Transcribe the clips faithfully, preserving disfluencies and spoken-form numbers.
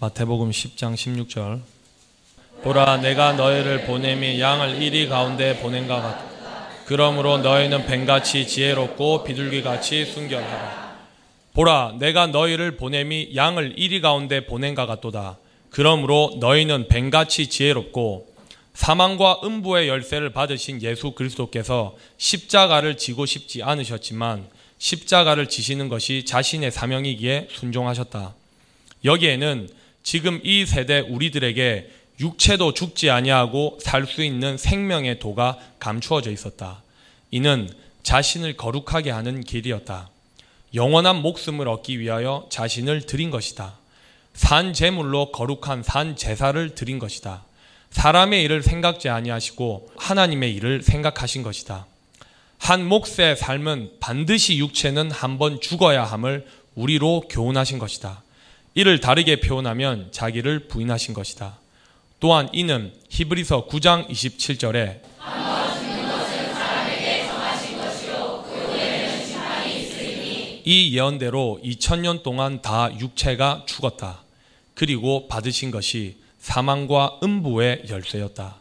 마태복음 십 장 십육 절. 보라, 내가 너희를 보냄이 양을 이리 가운데 보낸가 같다. 그러므로 너희는 뱀같이 지혜롭고 비둘기같이 순결하라. 보라, 내가 너희를 보냄이 양을 이리 가운데 보낸가 같도다. 그러므로 너희는 뱀같이 지혜롭고 사망과 음부의 열쇠를 받으신 예수 그리스도께서 십자가를 지고 싶지 않으셨지만 십자가를 지시는 것이 자신의 사명이기에 순종하셨다. 여기에는 지금 이 세대 우리들에게 육체도 죽지 아니하고 살 수 있는 생명의 도가 감추어져 있었다. 이는 자신을 거룩하게 하는 길이었다. 영원한 목숨을 얻기 위하여 자신을 드린 것이다. 산 제물로 거룩한 산 제사를 드린 것이다. 사람의 일을 생각지 아니하시고 하나님의 일을 생각하신 것이다. 한 몫의 삶은 반드시 육체는 한번 죽어야 함을 우리로 교훈하신 것이다. 이를 다르게 표현하면 자기를 부인하신 것이다. 또한 이는 히브리서 구 장 이십칠 절에 한번 죽는 것은 사람에게 정하신 것이요 그 후에는 심판이 있으리니 이 예언대로 이천 년 동안 다 육체가 죽었다. 그리고 받으신 것이 사망과 음부의 열쇠였다.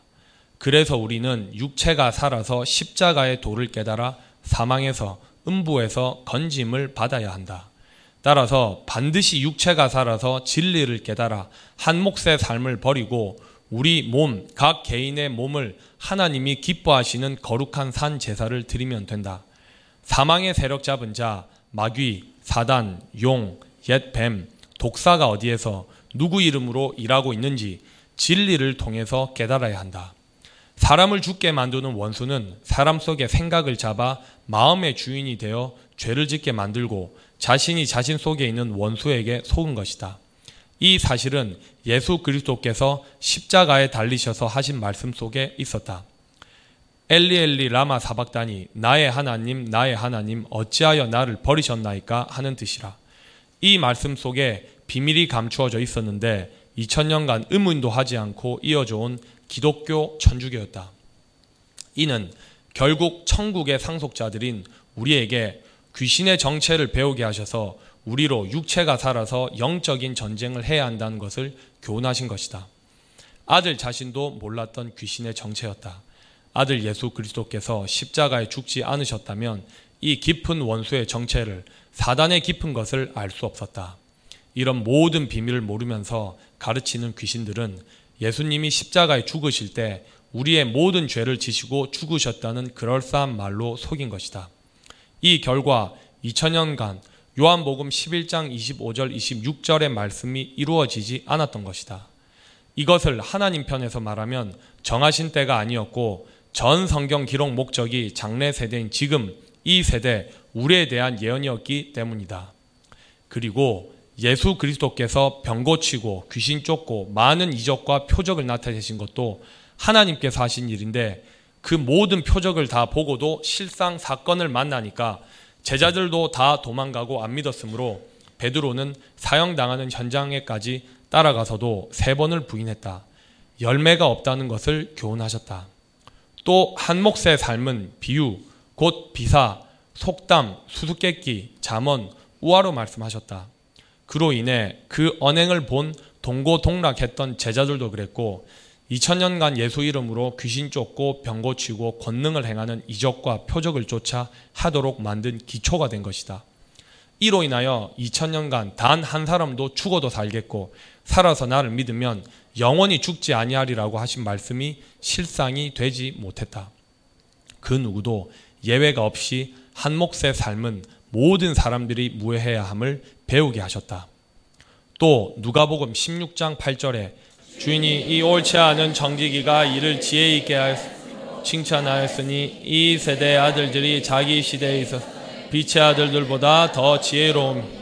그래서 우리는 육체가 살아서 십자가의 도를 깨달아 사망에서 음부에서 건짐을 받아야 한다. 따라서 반드시 육체가 살아서 진리를 깨달아 한 몫의 삶을 버리고 우리 몸, 각 개인의 몸을 하나님이 기뻐하시는 거룩한 산 제사를 드리면 된다. 사망의 세력 잡은 자, 마귀, 사단, 용, 옛 뱀, 독사가 어디에서 누구 이름으로 일하고 있는지 진리를 통해서 깨달아야 한다. 사람을 죽게 만드는 원수는 사람 속의 생각을 잡아 마음의 주인이 되어 죄를 짓게 만들고 자신이 자신 속에 있는 원수에게 속은 것이다. 이 사실은 예수 그리스도께서 십자가에 달리셔서 하신 말씀 속에 있었다. 엘리엘리 라마 사박다니, 나의 하나님 나의 하나님 어찌하여 나를 버리셨나이까 하는 뜻이라. 이 말씀 속에 비밀이 감추어져 있었는데 이천 년간 의문도 하지 않고 이어져 온 기독교 천주교였다. 이는 결국 천국의 상속자들인 우리에게 귀신의 정체를 배우게 하셔서 우리로 육체가 살아서 영적인 전쟁을 해야 한다는 것을 교훈하신 것이다. 아들 자신도 몰랐던 귀신의 정체였다. 아들 예수 그리스도께서 십자가에 죽지 않으셨다면 이 깊은 원수의 정체를, 사단의 깊은 것을 알 수 없었다. 이런 모든 비밀을 모르면서 가르치는 귀신들은 예수님이 십자가에 죽으실 때 우리의 모든 죄를 지시고 죽으셨다는 그럴싸한 말로 속인 것이다. 이 결과 이천 년간 요한복음 십일 장 이십오 절 이십육 절의 말씀이 이루어지지 않았던 것이다. 이것을 하나님 편에서 말하면 정하신 때가 아니었고 전 성경 기록 목적이 장래 세대인 지금 이 세대 우리에 대한 예언이었기 때문이다. 그리고 예수 그리스도께서 병 고치고 귀신 쫓고 많은 이적과 표적을 나타내신 것도 하나님께서 하신 일인데 그 모든 표적을 다 보고도 실상 사건을 만나니까 제자들도 다 도망가고 안 믿었으므로 베드로는 사형당하는 현장에까지 따라가서도 세 번을 부인했다. 열매가 없다는 것을 교훈하셨다. 또 한 몫의 삶은 비유, 곧 비사, 속담, 수수께끼, 잠언, 우화로 말씀하셨다. 그로 인해 그 언행을 본 동고동락했던 제자들도 그랬고 이천 년간 예수 이름으로 귀신 쫓고 병 고치고 권능을 행하는 이적과 표적을 쫓아 하도록 만든 기초가 된 것이다. 이로 인하여 이천 년간 단 한 사람도 죽어도 살겠고 살아서 나를 믿으면 영원히 죽지 아니하리라고 하신 말씀이 실상이 되지 못했다. 그 누구도 예외가 없이 한 몫의 삶은 모든 사람들이 무해해야 함을 배우게 하셨다. 또 누가복음 십육 장 팔 절에 주인이 이 옳지 않은 정지기가 이를 지혜 있게 칭찬하였으니 이 세대의 아들들이 자기 시대에 있어 빛의 아들들보다 더 지혜로움.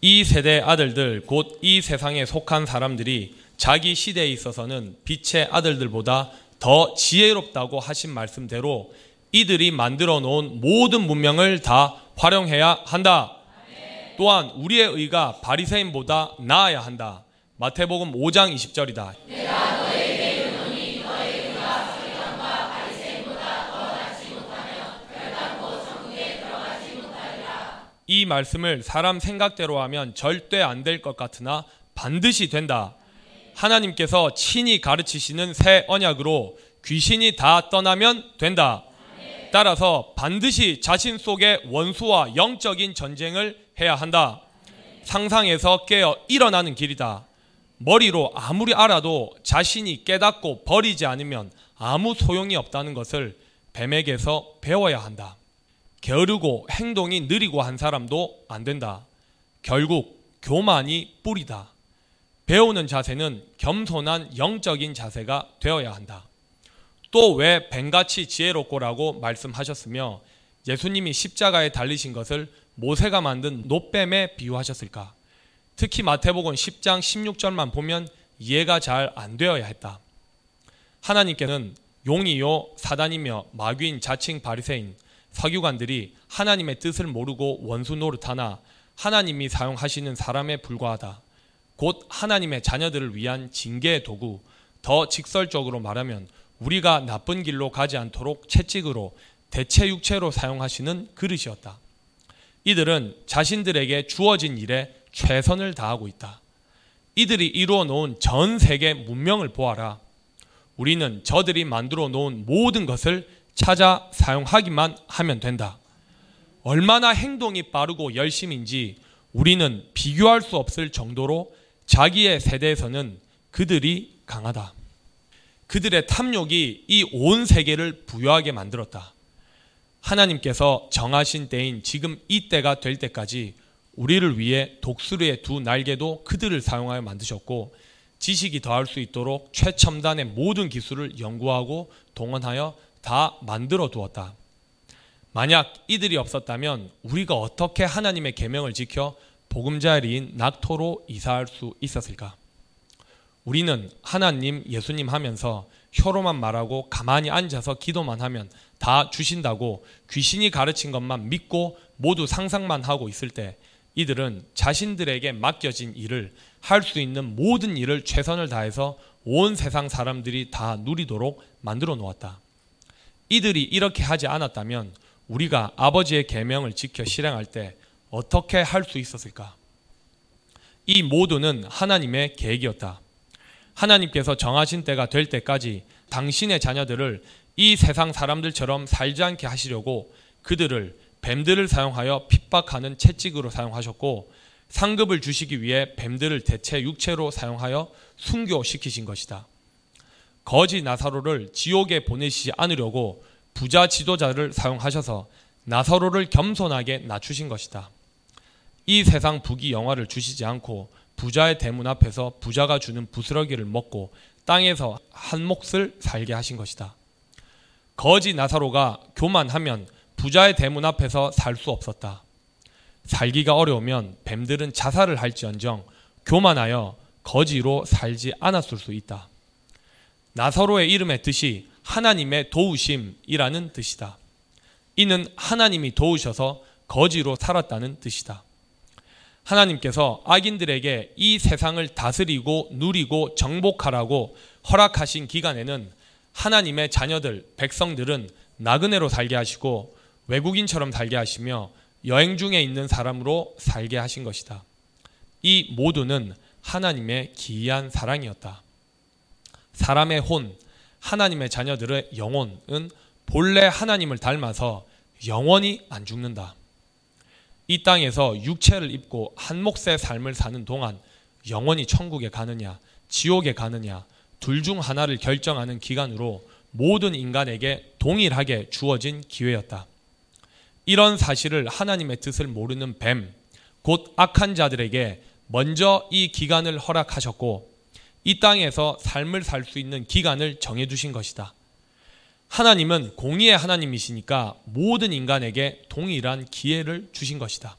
이 세대의 아들들, 곧 이 세상에 속한 사람들이 자기 시대에 있어서는 빛의 아들들보다 더 지혜롭다고 하신 말씀대로 이들이 만들어 놓은 모든 문명을 다 활용해야 한다. 또한 우리의 의가 바리새인보다 나아야 한다. 마태복음 오 장 이십 절이다. 내가 너에게 이르노니 너의 의가 서기관과 바리새인보다 더 낫지 못하며 결단코 천국에 들어가지 못하리라. 이 말씀을 사람 생각대로 하면 절대 안 될 것 같으나 반드시 된다. 하나님께서 친히 가르치시는 새 언약으로 귀신이 다 떠나면 된다. 따라서 반드시 자신 속의 원수와 영적인 전쟁을 해야 한다. 상상에서 깨어 일어나는 길이다. 머리로 아무리 알아도 자신이 깨닫고 버리지 않으면 아무 소용이 없다는 것을 뱀에게서 배워야 한다. 게으르고 행동이 느리고 한 사람도 안 된다. 결국 교만이 뿌리다. 배우는 자세는 겸손한 영적인 자세가 되어야 한다. 또 왜 뱀같이 지혜롭고라고 말씀하셨으며 예수님이 십자가에 달리신 것을 모세가 만든 놋뱀에 비유하셨을까? 특히 마태복음 십 장 십육 절만 보면 이해가 잘 안 되어야 했다. 하나님께는 용이요 사단이며 마귀인 자칭 바리새인 서기관들이 하나님의 뜻을 모르고 원수 노릇하나 하나님이 사용하시는 사람에 불과하다. 곧 하나님의 자녀들을 위한 징계의 도구, 더 직설적으로 말하면 우리가 나쁜 길로 가지 않도록 채찍으로 대체 육체로 사용하시는 그릇이었다. 이들은 자신들에게 주어진 일에 최선을 다하고 있다. 이들이 이루어 놓은 전 세계 문명을 보아라. 우리는 저들이 만들어 놓은 모든 것을 찾아 사용하기만 하면 된다. 얼마나 행동이 빠르고 열심인지 우리는 비교할 수 없을 정도로 자기의 세대에서는 그들이 강하다. 그들의 탐욕이 이 온 세계를 부유하게 만들었다. 하나님께서 정하신 때인 지금 이 때가 될 때까지 우리를 위해 독수리의 두 날개도 그들을 사용하여 만드셨고 지식이 더할 수 있도록 최첨단의 모든 기술을 연구하고 동원하여 다 만들어 두었다. 만약 이들이 없었다면 우리가 어떻게 하나님의 계명을 지켜 보금자리인 낙토로 이사할 수 있었을까? 우리는 하나님, 예수님 하면서 혀로만 말하고 가만히 앉아서 기도만 하면 다 주신다고 귀신이 가르친 것만 믿고 모두 상상만 하고 있을 때 이들은 자신들에게 맡겨진 일을 할 수 있는 모든 일을 최선을 다해서 온 세상 사람들이 다 누리도록 만들어 놓았다. 이들이 이렇게 하지 않았다면 우리가 아버지의 계명을 지켜 실행할 때 어떻게 할 수 있었을까? 이 모두는 하나님의 계획이었다. 하나님께서 정하신 때가 될 때까지 당신의 자녀들을 이 세상 사람들처럼 살지 않게 하시려고 그들을 뱀들을 사용하여 핍박하는 채찍으로 사용하셨고 상급을 주시기 위해 뱀들을 대체 육체로 사용하여 순교시키신 것이다. 거지 나사로를 지옥에 보내시지 않으려고 부자 지도자를 사용하셔서 나사로를 겸손하게 낮추신 것이다. 이 세상 부귀 영화를 주시지 않고 부자의 대문 앞에서 부자가 주는 부스러기를 먹고 땅에서 한 몫을 살게 하신 것이다. 거지 나사로가 교만하면 부자의 대문 앞에서 살 수 없었다. 살기가 어려우면 뱀들은 자살을 할지언정 교만하여 거지로 살지 않았을 수 있다. 나사로의 이름의 뜻이 하나님의 도우심이라는 뜻이다. 이는 하나님이 도우셔서 거지로 살았다는 뜻이다. 하나님께서 악인들에게 이 세상을 다스리고 누리고 정복하라고 허락하신 기간에는 하나님의 자녀들, 백성들은 나그네로 살게 하시고 외국인처럼 살게 하시며 여행 중에 있는 사람으로 살게 하신 것이다. 이 모두는 하나님의 기이한 사랑이었다. 사람의 혼, 하나님의 자녀들의 영혼은 본래 하나님을 닮아서 영원히 안 죽는다. 이 땅에서 육체를 입고 한 몫의 삶을 사는 동안 영원히 천국에 가느냐 지옥에 가느냐 둘 중 하나를 결정하는 기간으로 모든 인간에게 동일하게 주어진 기회였다. 이런 사실을 하나님의 뜻을 모르는 뱀, 곧 악한 자들에게 먼저 이 기간을 허락하셨고 이 땅에서 삶을 살 수 있는 기간을 정해두신 것이다. 하나님은 공의의 하나님이시니까 모든 인간에게 동일한 기회를 주신 것이다.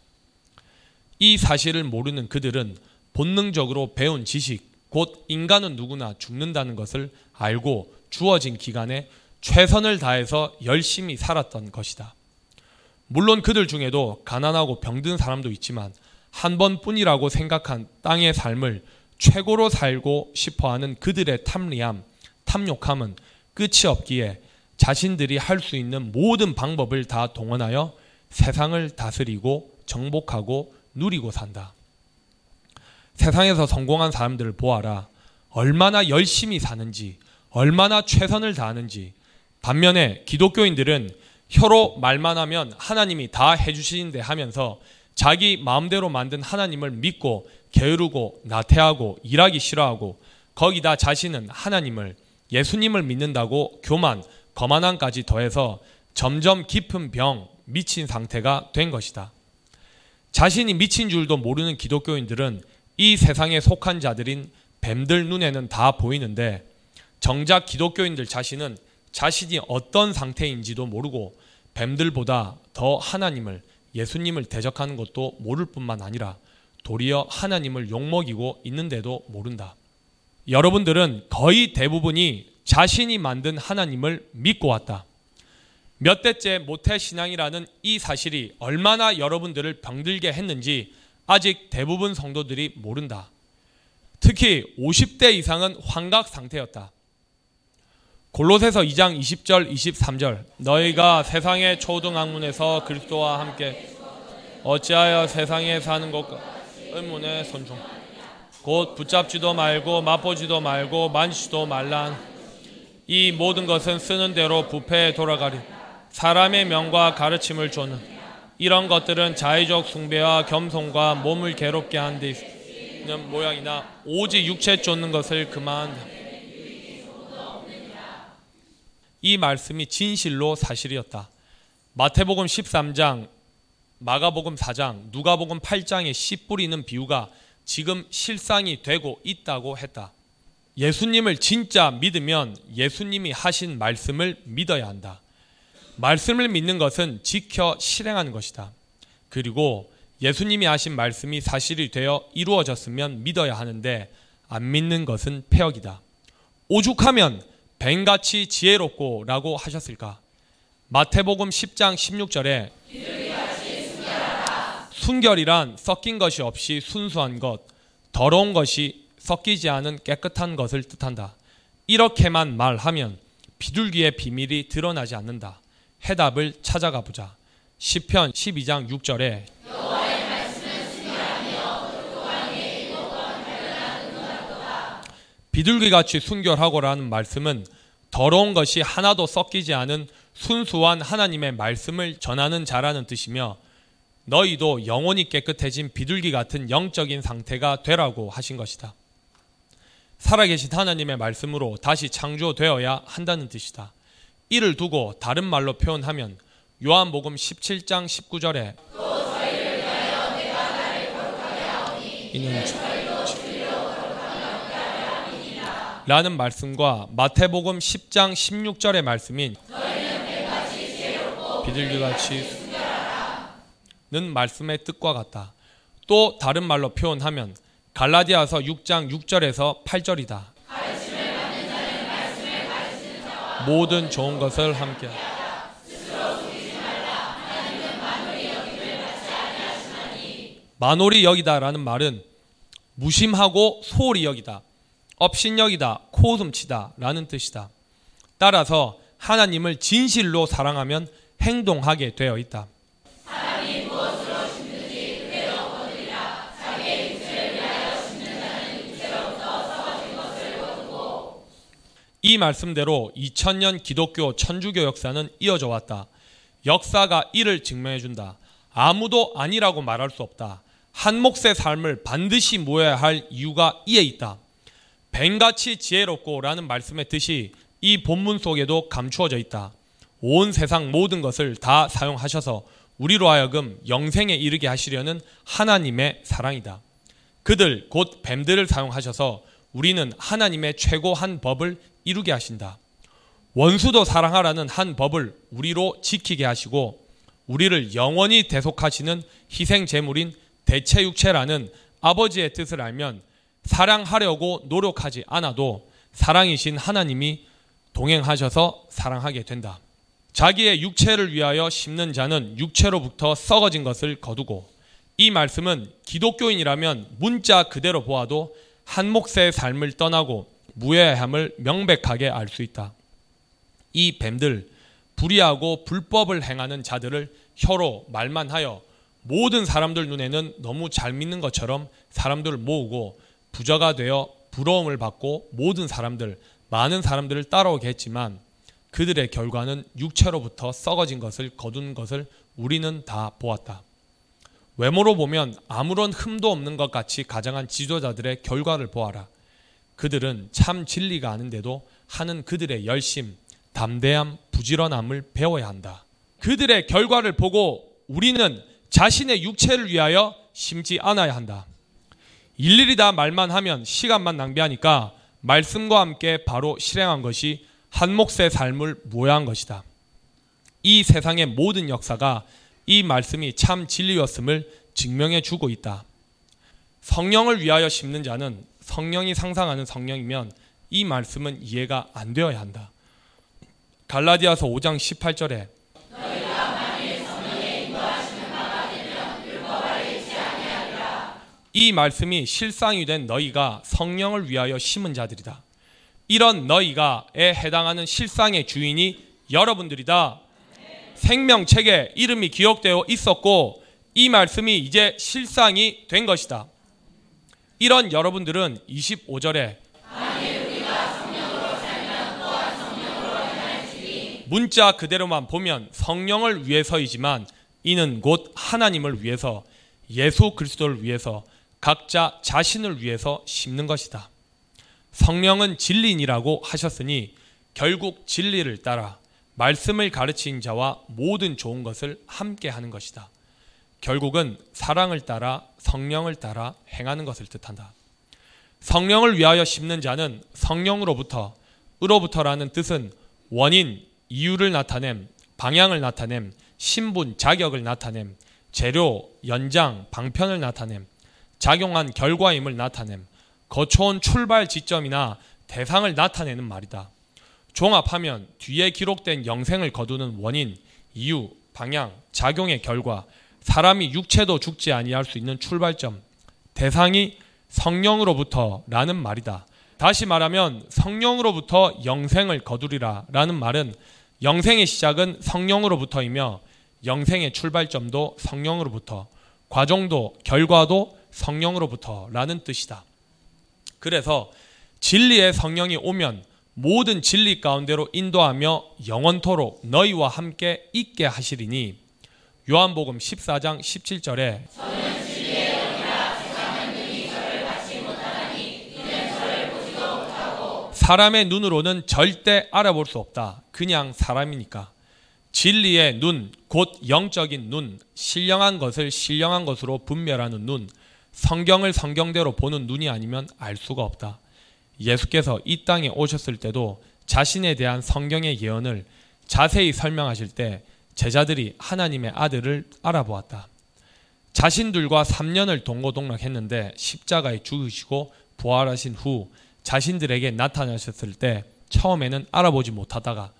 이 사실을 모르는 그들은 본능적으로 배운 지식, 곧 인간은 누구나 죽는다는 것을 알고 주어진 기간에 최선을 다해서 열심히 살았던 것이다. 물론 그들 중에도 가난하고 병든 사람도 있지만 한 번뿐이라고 생각한 땅의 삶을 최고로 살고 싶어하는 그들의 탐리함, 탐욕함은 끝이 없기에 자신들이 할 수 있는 모든 방법을 다 동원하여 세상을 다스리고 정복하고 누리고 산다. 세상에서 성공한 사람들을 보아라. 얼마나 열심히 사는지, 얼마나 최선을 다하는지. 반면에 기독교인들은 혀로 말만 하면 하나님이 다 해주시는데 하면서 자기 마음대로 만든 하나님을 믿고 게으르고 나태하고 일하기 싫어하고 거기다 자신은 하나님을, 예수님을 믿는다고 교만, 거만함까지 더해서 점점 깊은 병, 미친 상태가 된 것이다. 자신이 미친 줄도 모르는 기독교인들은 이 세상에 속한 자들인 뱀들 눈에는 다 보이는데 정작 기독교인들 자신은 자신이 어떤 상태인지도 모르고 뱀들보다 더 하나님을, 예수님을 대적하는 것도 모를 뿐만 아니라 도리어 하나님을 욕먹이고 있는데도 모른다. 여러분들은 거의 대부분이 자신이 만든 하나님을 믿고 왔다. 몇 대째 모태신앙이라는 이 사실이 얼마나 여러분들을 병들게 했는지 아직 대부분 성도들이 모른다. 특히 오십 대 이상은 환각 상태였다. 골로새서 이 장 이십 절 이십삼 절 너희가 세상의 초등학문에서 그리스도와 함께 어찌하여 세상에 사는 것과 의문에 선중 곧 붙잡지도 말고 맛보지도 말고 만지지도 말란 이 모든 것은 쓰는 대로 부패에 돌아가리 사람의 명과 가르침을 좇는 이런 것들은 자의적 숭배와 겸손과 몸을 괴롭게 하는 데 있는 모양이나 오직 육체 좇는 것을 그만한다. 이 말씀이 진실로 사실이었다. 마태복음 십삼 장, 마가복음 사 장, 누가복음 팔 장의 씨 뿌리는 비유가 지금 실상이 되고 있다고 했다. 예수님을 진짜 믿으면 예수님이 하신 말씀을 믿어야 한다. 말씀을 믿는 것은 지켜 실행하는 것이다. 그리고 예수님이 하신 말씀이 사실이 되어 이루어졌으면 믿어야 하는데 안 믿는 것은 폐역이다. 오죽하면 뱀같이 지혜롭고 라고 하셨을까? 마태복음 십 장 십육 절에 순결이란 섞인 것이 없이 순수한 것, 더러운 것이 섞이지 않은 깨끗한 것을 뜻한다. 이렇게만 말하면 비둘기의 비밀이 드러나지 않는다. 해답을 찾아가 보자. 시편 십이 장 육 절에 여호와의 말씀은 순결하며 거룩한 게 있고 변하는 것보다 비둘기같이 순결하고라는 말씀은 더러운 것이 하나도 섞이지 않은 순수한 하나님의 말씀을 전하는 자라는 뜻이며 너희도 영혼이 깨끗해진 비둘기 같은 영적인 상태가 되라고 하신 것이다. 살아계신 하나님의 말씀으로 다시 창조되어야 한다는 뜻이다. 이를 두고 다른 말로 표현하면 요한복음 십칠 장 십구 절에 또 저희를 위하여 내가 나를 거룩하게 하오니 이는 저희도 주를 거룩하게 하려 함이니라 라는 말씀과 마태복음 십 장 십육 절의 말씀인 너희는 뱀같이 지혜롭고 비둘기같이 순결하라 는 말씀의 뜻과 같다. 또 다른 말로 표현하면 갈라디아서 육 장 육 절에서 팔 절이다. 모든 좋은 것을 함께 만홀히 여기다 라는 말은 무심하고 소홀히 여기다, 업신여기다, 코웃음치다 라는 뜻이다. 따라서 하나님을 진실로 사랑하면 행동하게 되어 있다. 사람이 무엇으로 죽는지 그대로 거두리라. 자기의 육체를 위하여 죽는 자는 육체로부터 썩어진 것을 거두고 이 말씀대로 이천 년 기독교 천주교 역사는 이어져 왔다. 역사가 이를 증명해준다. 아무도 아니라고 말할 수 없다. 한 몫의 삶을 반드시 모여야 할 이유가 이에 있다. 뱀같이 지혜롭고 라는 말씀의 뜻이 이 본문 속에도 감추어져 있다. 온 세상 모든 것을 다 사용하셔서 우리로 하여금 영생에 이르게 하시려는 하나님의 사랑이다. 그들 곧 뱀들을 사용하셔서 우리는 하나님의 최고한 법을 이루게 하신다. 원수도 사랑하라는 한 법을 우리로 지키게 하시고 우리를 영원히 대속하시는 희생제물인 대체육체라는 아버지의 뜻을 알면 사랑하려고 노력하지 않아도 사랑이신 하나님이 동행하셔서 사랑하게 된다. 자기의 육체를 위하여 심는 자는 육체로부터 썩어진 것을 거두고 이 말씀은 기독교인이라면 문자 그대로 보아도 한 몫의 삶을 떠나고 무해함을 명백하게 알 수 있다. 이 뱀들, 불의하고 불법을 행하는 자들을 혀로 말만 하여 모든 사람들 눈에는 너무 잘 믿는 것처럼 사람들을 모으고 부자가 되어 부러움을 받고 모든 사람들, 많은 사람들을 따라오게 했지만 그들의 결과는 육체로부터 썩어진 것을 거둔 것을 우리는 다 보았다. 외모로 보면 아무런 흠도 없는 것 같이 가장한 지도자들의 결과를 보아라. 그들은 참 진리가 아닌데도 하는 그들의 열심, 담대함, 부지런함을 배워야 한다. 그들의 결과를 보고 우리는 자신의 육체를 위하여 심지 않아야 한다. 일일이 다 말만 하면 시간만 낭비하니까 말씀과 함께 바로 실행한 것이 한 몫의 삶을 모여한 것이다. 이 세상의 모든 역사가 이 말씀이 참 진리였음을 증명해 주고 있다. 성령을 위하여 심는 자는 성령이 상상하는 성령이면 이 말씀은 이해가 안 되어야 한다. 갈라디아서 오 장 십팔 절에 너희가 만일 성령에 인도하시는 바가 되면 율법을 잃지 아니하리라. 이 말씀이 실상이 된 너희가 성령을 위하여 심은 자들이다. 이런 너희가에 해당하는 실상의 주인이 여러분들이다. 생명책에 이름이 기록되어 있었고 이 말씀이 이제 실상이 된 것이다. 이런 여러분들은 이십오 절에 만일 우리가 성령으로 살면 또한 성령으로 행할지니 문자 그대로만 보면 성령을 위해서이지만 이는 곧 하나님을 위해서 예수 그리스도를 위해서 각자 자신을 위해서 심는 것이다. 성령은 진리인이라고 하셨으니 결국 진리를 따라 말씀을 가르친 자와 모든 좋은 것을 함께 하는 것이다. 결국은 사랑을 따라 성령을 따라 행하는 것을 뜻한다. 성령을 위하여 심는 자는 성령으로부터, 으로부터라는 뜻은 원인, 이유를 나타냄, 방향을 나타냄, 신분, 자격을 나타냄, 재료, 연장, 방편을 나타냄, 작용한 결과임을 나타냄, 거쳐온 출발 지점이나 대상을 나타내는 말이다. 종합하면 뒤에 기록된 영생을 거두는 원인, 이유, 방향, 작용의 결과, 사람이 육체도 죽지 아니할 수 있는 출발점, 대상이 성령으로부터 라는 말이다. 다시 말하면 성령으로부터 영생을 거두리라 라는 말은 영생의 시작은 성령으로부터이며 영생의 출발점도 성령으로부터, 과정도 결과도 성령으로부터 라는 뜻이다. 그래서 진리의 성령이 오면 모든 진리 가운데로 인도하며 영원토록 너희와 함께 있게 하시리니 요한복음 십사 장 십칠 절에 저는 진리의 영이라 세상의 눈이 저를 받지 못하나니 이는 저를 보지도 못하고 사람의 눈으로는 절대 알아볼 수 없다. 그냥 사람이니까. 진리의 눈, 곧 영적인 눈, 신령한 것을 신령한 것으로 분별하는 눈, 성경을 성경대로 보는 눈이 아니면 알 수가 없다. 예수께서 이 땅에 오셨을 때도 자신에 대한 성경의 예언을 자세히 설명하실 때 제자들이 하나님의 아들을 알아보았다. 자신들과 삼 년을 동고동락했는데 십자가에 죽으시고 부활하신 후 자신들에게 나타나셨을 때 처음에는 알아보지 못하다가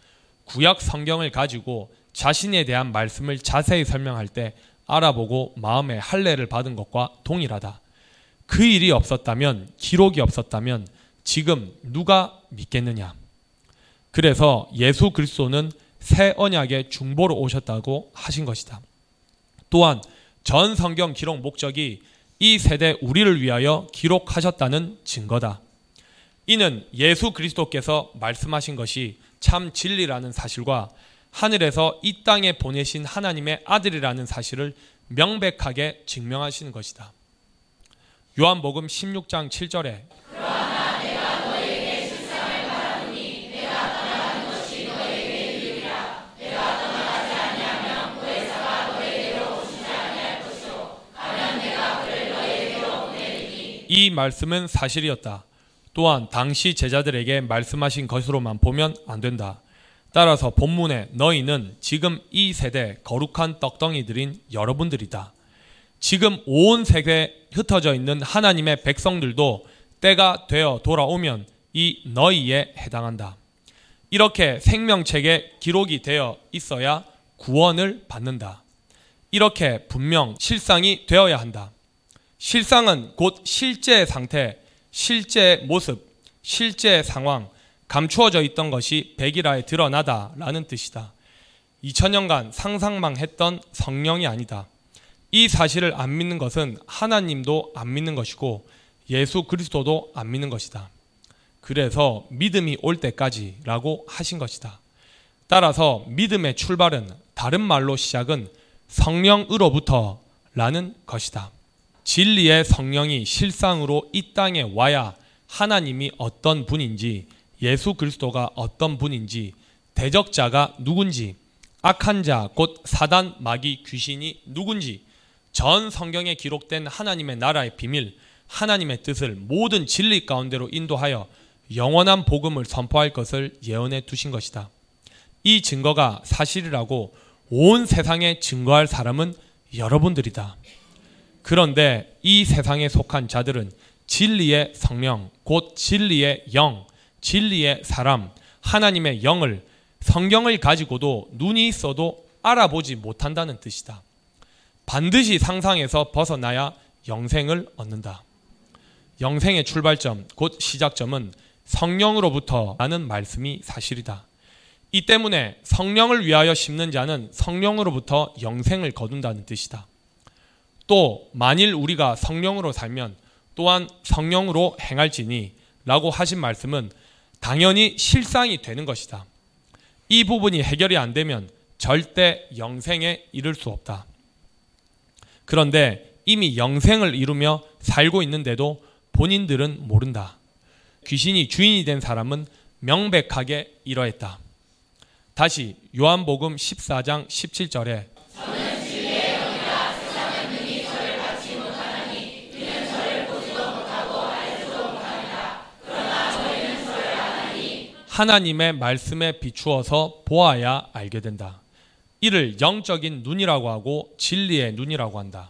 구약 성경을 가지고 자신에 대한 말씀을 자세히 설명할 때 알아보고 마음에 할례를 받은 것과 동일하다. 그 일이 없었다면, 기록이 없었다면 지금 누가 믿겠느냐. 그래서 예수 그리스도는 새 언약의 중보로 오셨다고 하신 것이다. 또한 전 성경 기록 목적이 이 세대 우리를 위하여 기록하셨다는 증거다. 이는 예수 그리스도께서 말씀하신 것이 참 진리라는 사실과 하늘에서 이 땅에 보내신 하나님의 아들이라는 사실을 명백하게 증명하시는 것이다. 요한복음 십육 장 칠 절에 그러나 내가 너에게 실상을 바라보니 내가 바라는 것이 너에게 이르리라. 내가 떠나가지 아니하면 보혜사가 너에게로 오시지 아니할 것이요 가면 내가 그를 너에게로 보내리니. 이 말씀은 사실이었다. 또한 당시 제자들에게 말씀하신 것으로만 보면 안 된다. 따라서 본문에 너희는 지금 이 세대 거룩한 떡덩이들인 여러분들이다. 지금 온 세계에 흩어져 있는 하나님의 백성들도 때가 되어 돌아오면 이 너희에 해당한다. 이렇게 생명책에 기록이 되어 있어야 구원을 받는다. 이렇게 분명 실상이 되어야 한다. 실상은 곧 실제의 상태, 실제의 모습, 실제의 상황, 감추어져 있던 것이 백일하에 드러나다 라는 뜻이다. 이천 년간 상상만 했던 성령이 아니다. 이 사실을 안 믿는 것은 하나님도 안 믿는 것이고 예수 그리스도도 안 믿는 것이다. 그래서 믿음이 올 때까지라고 하신 것이다. 따라서 믿음의 출발은 다른 말로 시작은 성령으로부터라는 것이다. 진리의 성령이 실상으로 이 땅에 와야 하나님이 어떤 분인지, 예수 그리스도가 어떤 분인지, 대적자가 누군지, 악한 자, 곧 사단, 마귀, 귀신이 누군지, 전 성경에 기록된 하나님의 나라의 비밀, 하나님의 뜻을 모든 진리 가운데로 인도하여 영원한 복음을 선포할 것을 예언해 두신 것이다. 이 증거가 사실이라고 온 세상에 증거할 사람은 여러분들이다. 그런데 이 세상에 속한 자들은 진리의 성령, 곧 진리의 영, 진리의 사람, 하나님의 영을 성경을 가지고도 눈이 있어도 알아보지 못한다는 뜻이다. 반드시 상상에서 벗어나야 영생을 얻는다. 영생의 출발점, 곧 시작점은 성령으로부터라는 말씀이 사실이다. 이 때문에 성령을 위하여 심는 자는 성령으로부터 영생을 거둔다는 뜻이다. 또 만일 우리가 성령으로 살면 또한 성령으로 행할지니 라고 하신 말씀은 당연히 실상이 되는 것이다. 이 부분이 해결이 안 되면 절대 영생에 이를 수 없다. 그런데 이미 영생을 이루며 살고 있는데도 본인들은 모른다. 귀신이 주인이 된 사람은 명백하게 이러했다. 다시 요한복음 십사 장 십칠 절에 저는 진리의 영이라 세상의 능히 저를 받지 못하나니 이는 저를 보지도 못하고 알지도 못합니다. 그러나 저희는 저를 아나니 하나님의 말씀에 비추어서 보아야 알게 된다. 이를 영적인 눈이라고 하고 진리의 눈이라고 한다.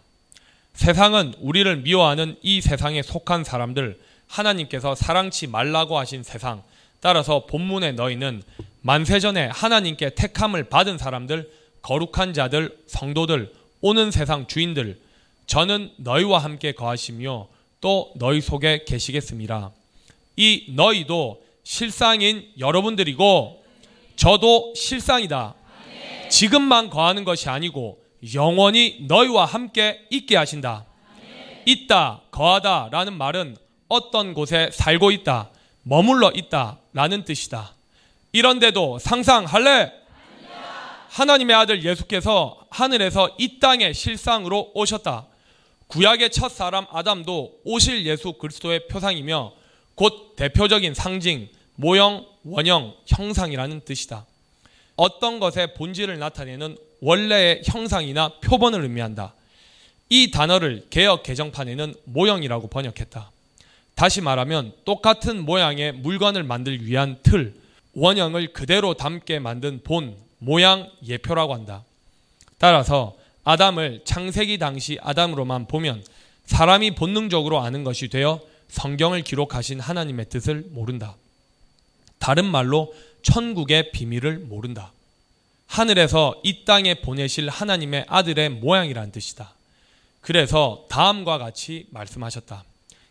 세상은 우리를 미워하는 이 세상에 속한 사람들, 하나님께서 사랑치 말라고 하신 세상, 따라서 본문의 너희는 만세전에 하나님께 택함을 받은 사람들, 거룩한 자들, 성도들, 오는 세상 주인들, 저는 너희와 함께 거하시며 또 너희 속에 계시겠습니다. 이 너희도 실상인 여러분들이고 저도 실상이다. 지금만 거하는 것이 아니고 영원히 너희와 함께 있게 하신다. 있다, 거하다 라는 말은 어떤 곳에 살고 있다, 머물러 있다 라는 뜻이다. 이런데도 상상할래? 하나님의 아들 예수께서 하늘에서 이 땅의 실상으로 오셨다. 구약의 첫 사람 아담도 오실 예수 그리스도의 표상이며 곧 대표적인 상징, 모형, 원형, 형상이라는 뜻이다. 어떤 것의 본질을 나타내는 원래의 형상이나 표본을 의미한다. 이 단어를 개역 개정판에는 모형이라고 번역했다. 다시 말하면 똑같은 모양의 물건을 만들기 위한 틀, 원형을 그대로 담게 만든 본, 모양, 예표라고 한다. 따라서 아담을 창세기 당시 아담으로만 보면 사람이 본능적으로 아는 것이 되어 성경을 기록하신 하나님의 뜻을 모른다. 다른 말로 천국의 비밀을 모른다. 하늘에서 이 땅에 보내실 하나님의 아들의 모양이란 뜻이다. 그래서 다음과 같이 말씀하셨다.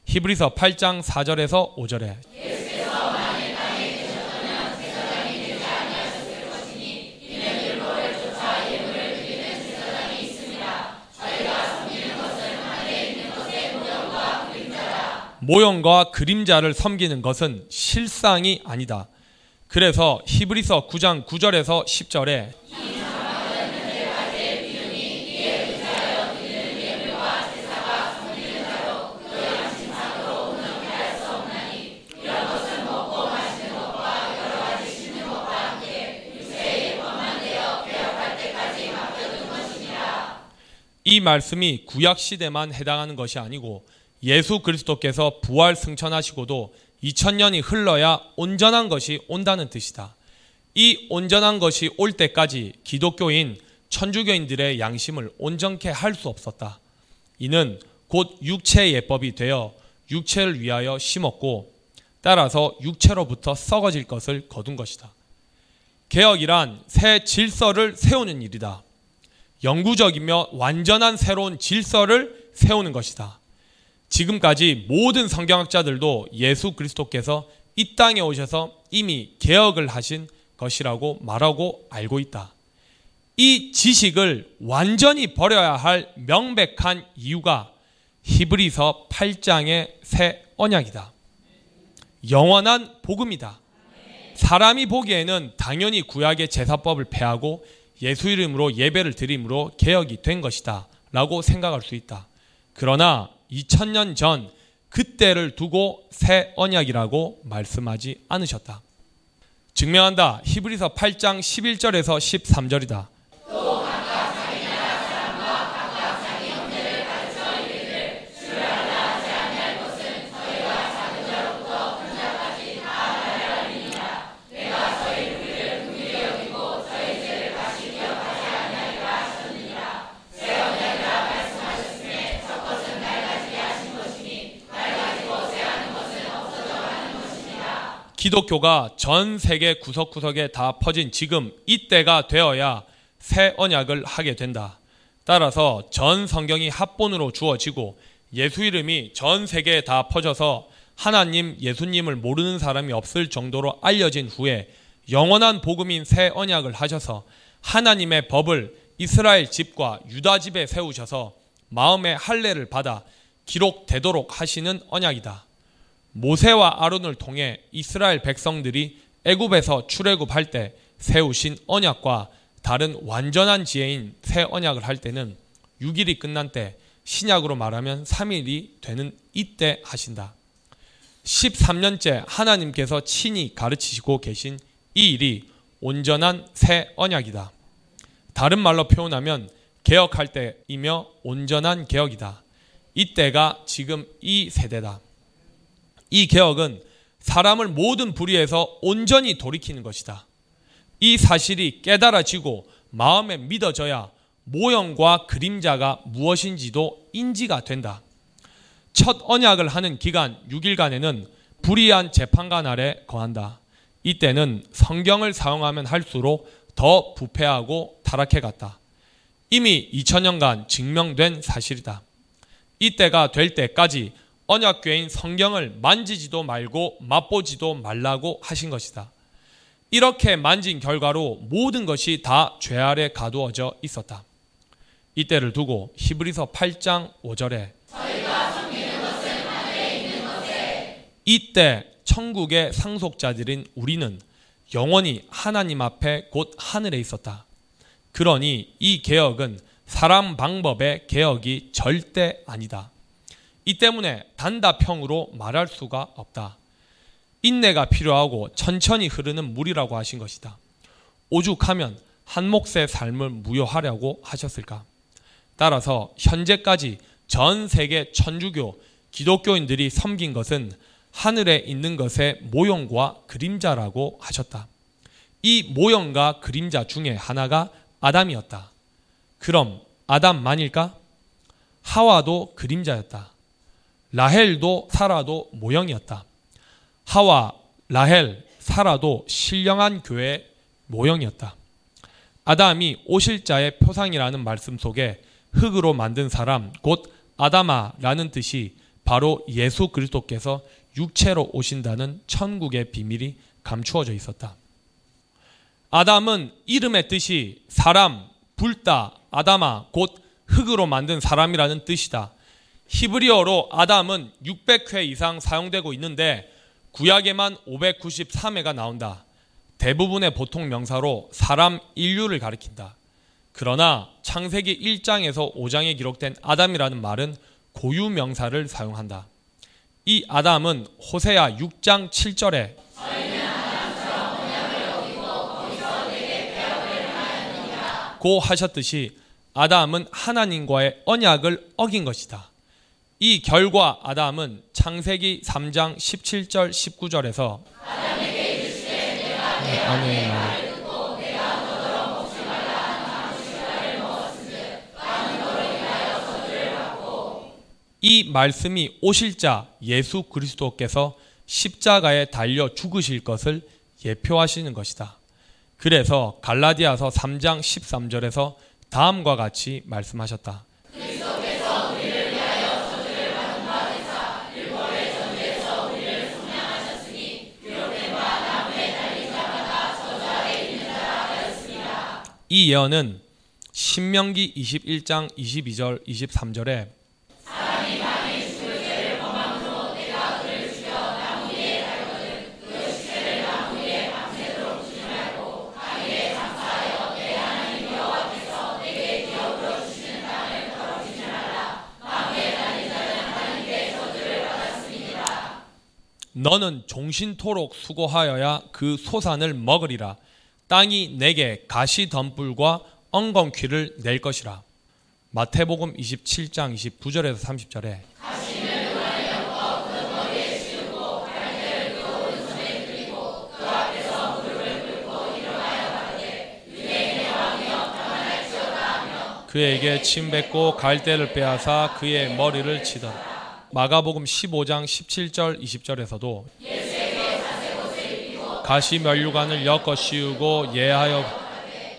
히브리서 팔 장 사 절에서 오 절에 예수께서 만일 땅에 계셨다면 제사장이 되지 아니하셨을 것이니 이는 율법을 쫓아 예물을 드리는 제사장이 있습니다. 저희가 섬기는 것은 하늘에 있는 것의 모형과 그림자다. 모형과 그림자를 섬기는 것은 실상이 아니다. 그래서 히브리서 구 장 구 절에서 십 절에 이 사람은 그의 가지의 비움이 이에 의지하여 드리는 예물과 제사가 섬기는 자로 그 양심상으로 온전케 할 수 없나니 이런 것은 먹고 마시는 것과 여러 가지 씻는 것과 함께 육체의 일법만 되어 개혁할 때까지 맡겨둔 것입니다. 이 말씀이 구약 시대만 해당하는 것이 아니고 예수 그리스도께서 부활 승천하시고도 이천 년이 흘러야 온전한 것이 온다는 뜻이다. 이 온전한 것이 올 때까지 기독교인, 천주교인들의 양심을 온전케 할 수 없었다. 이는 곧 육체의 예법이 되어 육체를 위하여 심었고 따라서 육체로부터 썩어질 것을 거둔 것이다. 개혁이란 새 질서를 세우는 일이다. 영구적이며 완전한 새로운 질서를 세우는 것이다. 지금까지 모든 성경학자들도 예수 그리스도께서 이 땅에 오셔서 이미 개혁을 하신 것이라고 말하고 알고 있다. 이 지식을 완전히 버려야 할 명백한 이유가 히브리서 팔 장의 새 언약이다. 영원한 복음이다. 사람이 보기에는 당연히 구약의 제사법을 폐하고 예수 이름으로 예배를 드림으로 개혁이 된 것이다 라고 생각할 수 있다. 그러나 이천 년 전 그때를 두고 새 언약이라고 말씀하지 않으셨다. 증명한다. 히브리서 팔 장 십일 절에서 십삼 절이다. 또 각각 자기 나라 사람과 각각 자기 형제를 가르쳐 이르기를 주를 하나 하지 아니할 것은 저희가 작은 자로부터 큰 자까지 다 알아야 하리니라. 내가 저희 우리를 긍휼히 여기고 저희 죄를 다시 기억하지 아니하리라 하셨느니라. 새 언약이라 말씀하셨음에 첫 것은 낡아지게 하신 것이니 낡아지고 새하는 것은 없어져 가는 것입니다. 기독교가 전 세계 구석구석에 다 퍼진 지금 이때가 되어야 새 언약을 하게 된다. 따라서 전 성경이 합본으로 주어지고 예수 이름이 전 세계에 다 퍼져서 하나님 예수님을 모르는 사람이 없을 정도로 알려진 후에 영원한 복음인 새 언약을 하셔서 하나님의 법을 이스라엘 집과 유다 집에 세우셔서 마음의 할례를 받아 기록되도록 하시는 언약이다. 모세와 아론을 통해 이스라엘 백성들이 애굽에서 출애굽할 때 세우신 언약과 다른 완전한 지혜인 새 언약을 할 때는 육 일이 끝난 때, 신약으로 말하면 삼 일이 되는 이때 하신다. 십삼 년째 하나님께서 친히 가르치시고 계신 이 일이 온전한 새 언약이다. 다른 말로 표현하면 개혁할 때이며 온전한 개혁이다. 이때가 지금 이 세대다. 이 개혁은 사람을 모든 불의에서 온전히 돌이키는 것이다. 이 사실이 깨달아지고 마음에 믿어져야 모형과 그림자가 무엇인지도 인지가 된다. 첫 언약을 하는 기간 육 일간에는 불의한 재판관 아래 거한다. 이때는 성경을 사용하면 할수록 더 부패하고 타락해갔다. 이미 이천 년간 증명된 사실이다. 이때가 될 때까지 언약궤인 성경을 만지지도 말고 맛보지도 말라고 하신 것이다. 이렇게 만진 결과로 모든 것이 다 죄 아래 가두어져 있었다. 이때를 두고 히브리서 팔 장 오 절에 저희가 섬기는 것은 하늘에 있는 것에 이때 천국의 상속자들인 우리는 영원히 하나님 앞에 곧 하늘에 있었다. 그러니 이 개혁은 사람 방법의 개혁이 절대 아니다. 이 때문에 단답형으로 말할 수가 없다. 인내가 필요하고 천천히 흐르는 물이라고 하신 것이다. 오죽하면 한 몫의 삶을 무효하려고 하셨을까? 따라서 현재까지 전 세계 천주교, 기독교인들이 섬긴 것은 하늘에 있는 것의 모형과 그림자라고 하셨다. 이 모형과 그림자 중에 하나가 아담이었다. 그럼 아담만일까? 하와도 그림자였다. 라헬도 사라도 모형이었다. 하와, 라헬, 사라도 신령한 교회의 모형이었다. 아담이 오실자의 표상이라는 말씀 속에 흙으로 만든 사람, 곧 아담아라는 뜻이 바로 예수 그리스도께서 육체로 오신다는 천국의 비밀이 감추어져 있었다. 아담은 이름의 뜻이 사람, 불다, 아담아, 곧 흙으로 만든 사람이라는 뜻이다. 히브리어로 아담은 육백 회 이상 사용되고 있는데 구약에만 오백구십삼 회가 나온다. 대부분의 보통 명사로 사람 인류를 가리킨다. 그러나 창세기 일 장에서 오 장에 기록된 아담이라는 말은 고유 명사를 사용한다. 이 아담은 호세아 육 장 칠 절에 저희는 아담처럼 언약을 어기고 거기서 내게 배역을 하였느니라 고 하셨듯이 아담은 하나님과의 언약을 어긴 것이다. 이 결과 아담은 창세기 삼 장 십칠 절 십구 절에서 아담에게 이르시되 내가 내 아내의 말을 듣고 내가 너더러 먹지 말라 한 나무 실과를 먹었으니 나는 너로 인하여 저주를 받고 이 말씀이 오실자 예수 그리스도께서 십자가에 달려 죽으실 것을 예표하시는 것이다. 그래서 갈라디아서 삼 장 십삼 절에서 다음과 같이 말씀하셨다. 이 예언은 신명기 이십일 장 이십이 절 이십삼 절에 사람이 밤에 죽을 죄를 범함으로 내가 그를 죽여 나무 위에 달거든 그 시체를 나무 위에 밤새도록 두지 말고 바위에 장사하여 내 하나님 여호와 앞에서 내게 기업으로 주시는 땅을 더럽히지 말라. 마음에 달린 자는 하나님께 저주를 받았습니다. 너는 종신토록 수고하여야 그 소산을 먹으리라. 땅이 내게 가시덤불과 엉겅퀴를 낼 것이라. 마태복음 이십칠 장 이십구 절에서 삼십 절에 가시는 고난을 엎어 그 머리에 씌우고 갈대를 그 오른손에 들이고 그 앞에서 무릎을 꿇고 일어나야 하되 유대인의 왕이여 평안할지어다 하며 그에게 침 뱉고 갈대를 빼앗아 그의 머리를 치더라. 마가복음 십오 장 십칠 절 이십 절에서도 가시 면류관을 엮어 씌우고 예하여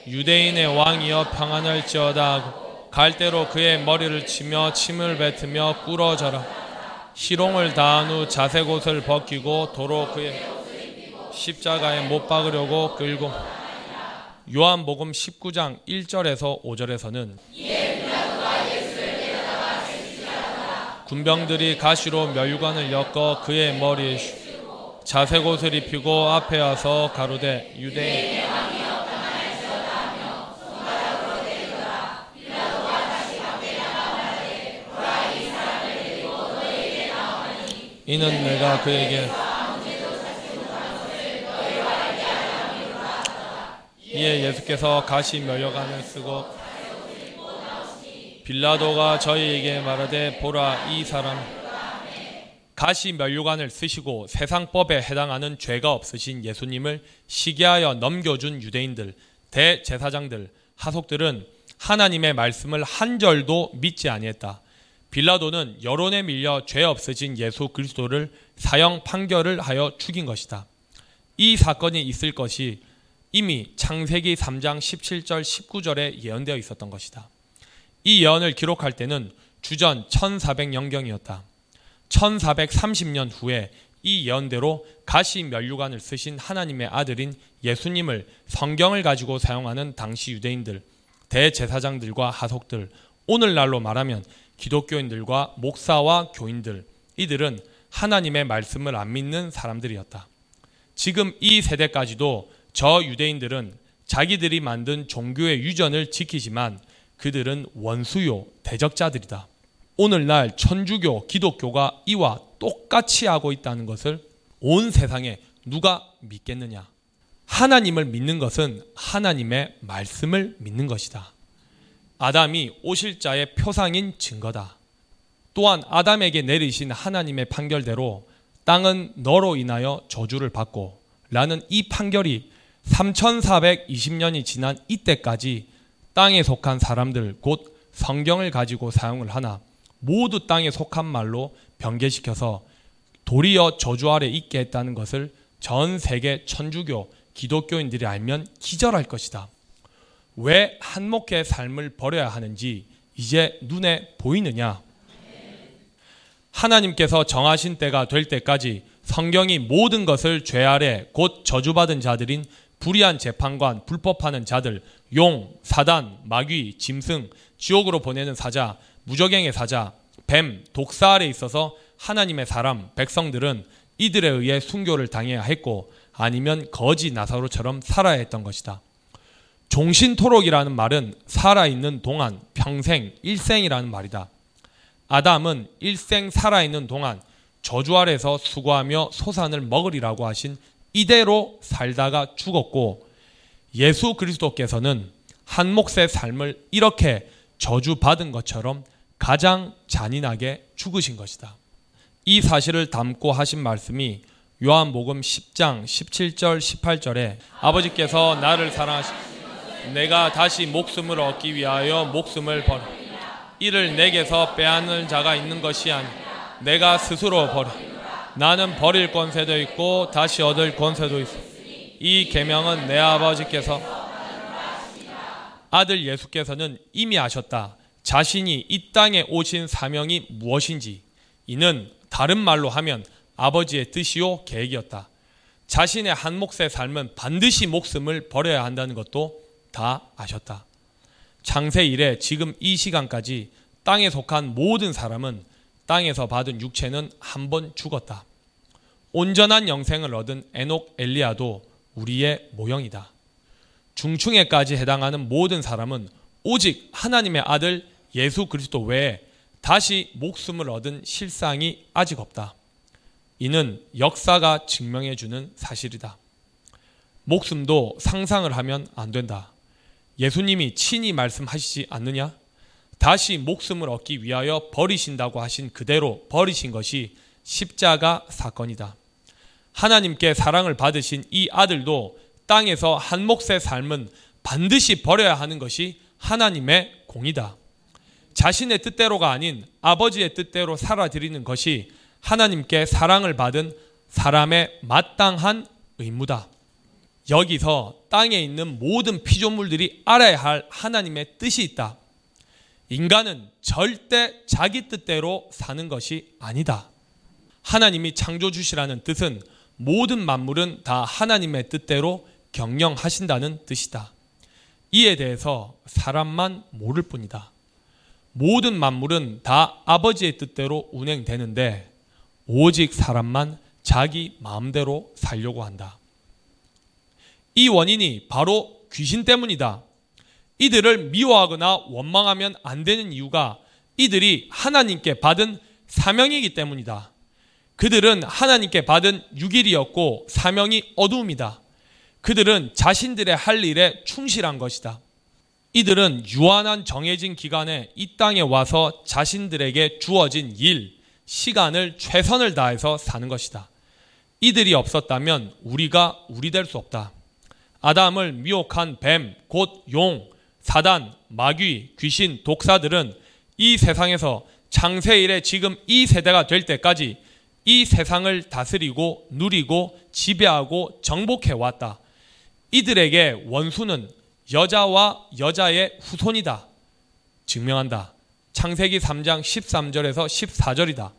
유대인의 왕이여 평안할지어다 하고 갈대로 그의 머리를 치며 침을 뱉으며 꿇어져라. 희롱을 다한 후 자색 옷을 벗기고 도로 그의 십자가에 못 박으려고 끌고. 요한복음 십구 장 일 절에서 오 절에서는 군병들이 가시로 멸관을 엮어 그의 머리에 자색 옷을 입히고 앞에 와서 가로되 유대인의 왕이여 이는 내가 그에게 이에 예수께서 가시 면류관을 쓰고 빌라도가 저희에게 말하되 보라 이 사람 가시 면류관을 쓰시고 세상법에 해당하는 죄가 없으신 예수님을 시기하여 넘겨준 유대인들 대제사장들 하속들은 하나님의 말씀을 한 절도 믿지 아니했다. 빌라도는 여론에 밀려 죄 없으신 예수 그리스도를 사형 판결을 하여 죽인 것이다. 이 사건이 있을 것이 이미 창세기 삼 장 십칠 절 십구 절에 예언되어 있었던 것이다. 이 예언을 기록할 때는 주전 천사백년경이었다. 천사백삼십 년 후에 이 예언대로 가시 면류관을 쓰신 하나님의 아들인 예수님을 성경을 가지고 사용하는 당시 유대인들, 대제사장들과 하속들, 오늘날로 말하면 기독교인들과 목사와 교인들, 이들은 하나님의 말씀을 안 믿는 사람들이었다. 지금 이 세대까지도 저 유대인들은 자기들이 만든 종교의 유전을 지키지만 그들은 원수요, 대적자들이다. 오늘날 천주교, 기독교가 이와 똑같이 하고 있다는 것을 온 세상에 누가 믿겠느냐? 하나님을 믿는 것은 하나님의 말씀을 믿는 것이다. 아담이 오실자의 표상인 증거다. 또한 아담에게 내리신 하나님의 판결대로 땅은 너로 인하여 저주를 받고 라는 이 판결이 삼천사백이십 년이 지난 이때까지 땅에 속한 사람들 곧 성경을 가지고 사용을 하나 모두 땅에 속한 말로 변개시켜서 도리어 저주 아래 있게 했다는 것을 전 세계 천주교, 기독교인들이 알면 기절할 것이다. 왜 한목의 삶을 버려야 하는지 이제 눈에 보이느냐? 하나님께서 정하신 때가 될 때까지 성경이 모든 것을 죄 아래 곧 저주받은 자들인 불의한 재판관, 불법하는 자들, 용, 사단, 마귀, 짐승, 지옥으로 보내는 사자, 무적행의 사자, 뱀, 독사 아래 있어서 하나님의 사람, 백성들은 이들에 의해 순교를 당해야 했고 아니면 거지 나사로처럼 살아야 했던 것이다. 종신토록이라는 말은 살아있는 동안, 평생, 일생이라는 말이다. 아담은 일생 살아있는 동안 저주 아래서 수고하며 소산을 먹으리라고 하신 이대로 살다가 죽었고 예수 그리스도께서는 한 몫의 삶을 이렇게 저주받은 것처럼 가장 잔인하게 죽으신 것이다. 이 사실을 담고 하신 말씀이 요한복음 십 장 십칠 절 십팔 절에 아버지께서 나를 사랑하시 내가 다시 목숨을 얻기 위하여 목숨을 버려 이를 내게서 빼앗는 자가 있는 것이 아니라 내가 스스로 버려 나는 버릴 권세도 있고 다시 얻을 권세도 있어 이 계명은 내 아버지께서 아들 예수께서는 이미 아셨다. 자신이 이 땅에 오신 사명이 무엇인지 이는 다른 말로 하면 아버지의 뜻이요 계획이었다. 자신의 한 몫의 삶은 반드시 목숨을 버려야 한다는 것도 다 아셨다. 창세 이래 지금 이 시간까지 땅에 속한 모든 사람은 땅에서 받은 육체는 한 번 죽었다. 온전한 영생을 얻은 에녹 엘리야도 우리의 모형이다. 중충에까지 해당하는 모든 사람은 오직 하나님의 아들 예수 그리스도 외에 다시 목숨을 얻은 실상이 아직 없다. 이는 역사가 증명해주는 사실이다. 목숨도 상상을 하면 안 된다. 예수님이 친히 말씀하시지 않느냐? 다시 목숨을 얻기 위하여 버리신다고 하신 그대로 버리신 것이 십자가 사건이다. 하나님께 사랑을 받으신 이 아들도 땅에서 한 몫의 삶은 반드시 버려야 하는 것이 하나님의 공이다. 자신의 뜻대로가 아닌 아버지의 뜻대로 살아드리는 것이 하나님께 사랑을 받은 사람의 마땅한 의무다. 여기서 땅에 있는 모든 피조물들이 알아야 할 하나님의 뜻이 있다. 인간은 절대 자기 뜻대로 사는 것이 아니다. 하나님이 창조주시라는 뜻은 모든 만물은 다 하나님의 뜻대로 경영하신다는 뜻이다. 이에 대해서 사람만 모를 뿐이다. 모든 만물은 다 아버지의 뜻대로 운행되는데 오직 사람만 자기 마음대로 살려고 한다. 이 원인이 바로 귀신 때문이다. 이들을 미워하거나 원망하면 안 되는 이유가 이들이 하나님께 받은 사명이기 때문이다. 그들은 하나님께 받은 유길이었고 사명이 어두움이다. 그들은 자신들의 할 일에 충실한 것이다. 이들은 유한한 정해진 기간에 이 땅에 와서 자신들에게 주어진 일, 시간을 최선을 다해서 사는 것이다. 이들이 없었다면 우리가 우리 될 수 없다. 아담을 미혹한 뱀, 곧 용, 사단, 마귀, 귀신, 독사들은 이 세상에서 창세 이래 지금 이 세대가 될 때까지 이 세상을 다스리고 누리고 지배하고 정복해왔다. 이들에게 원수는 여자와 여자의 후손이다. 증명한다. 창세기 삼 장 십삼 절에서 십사 절이다.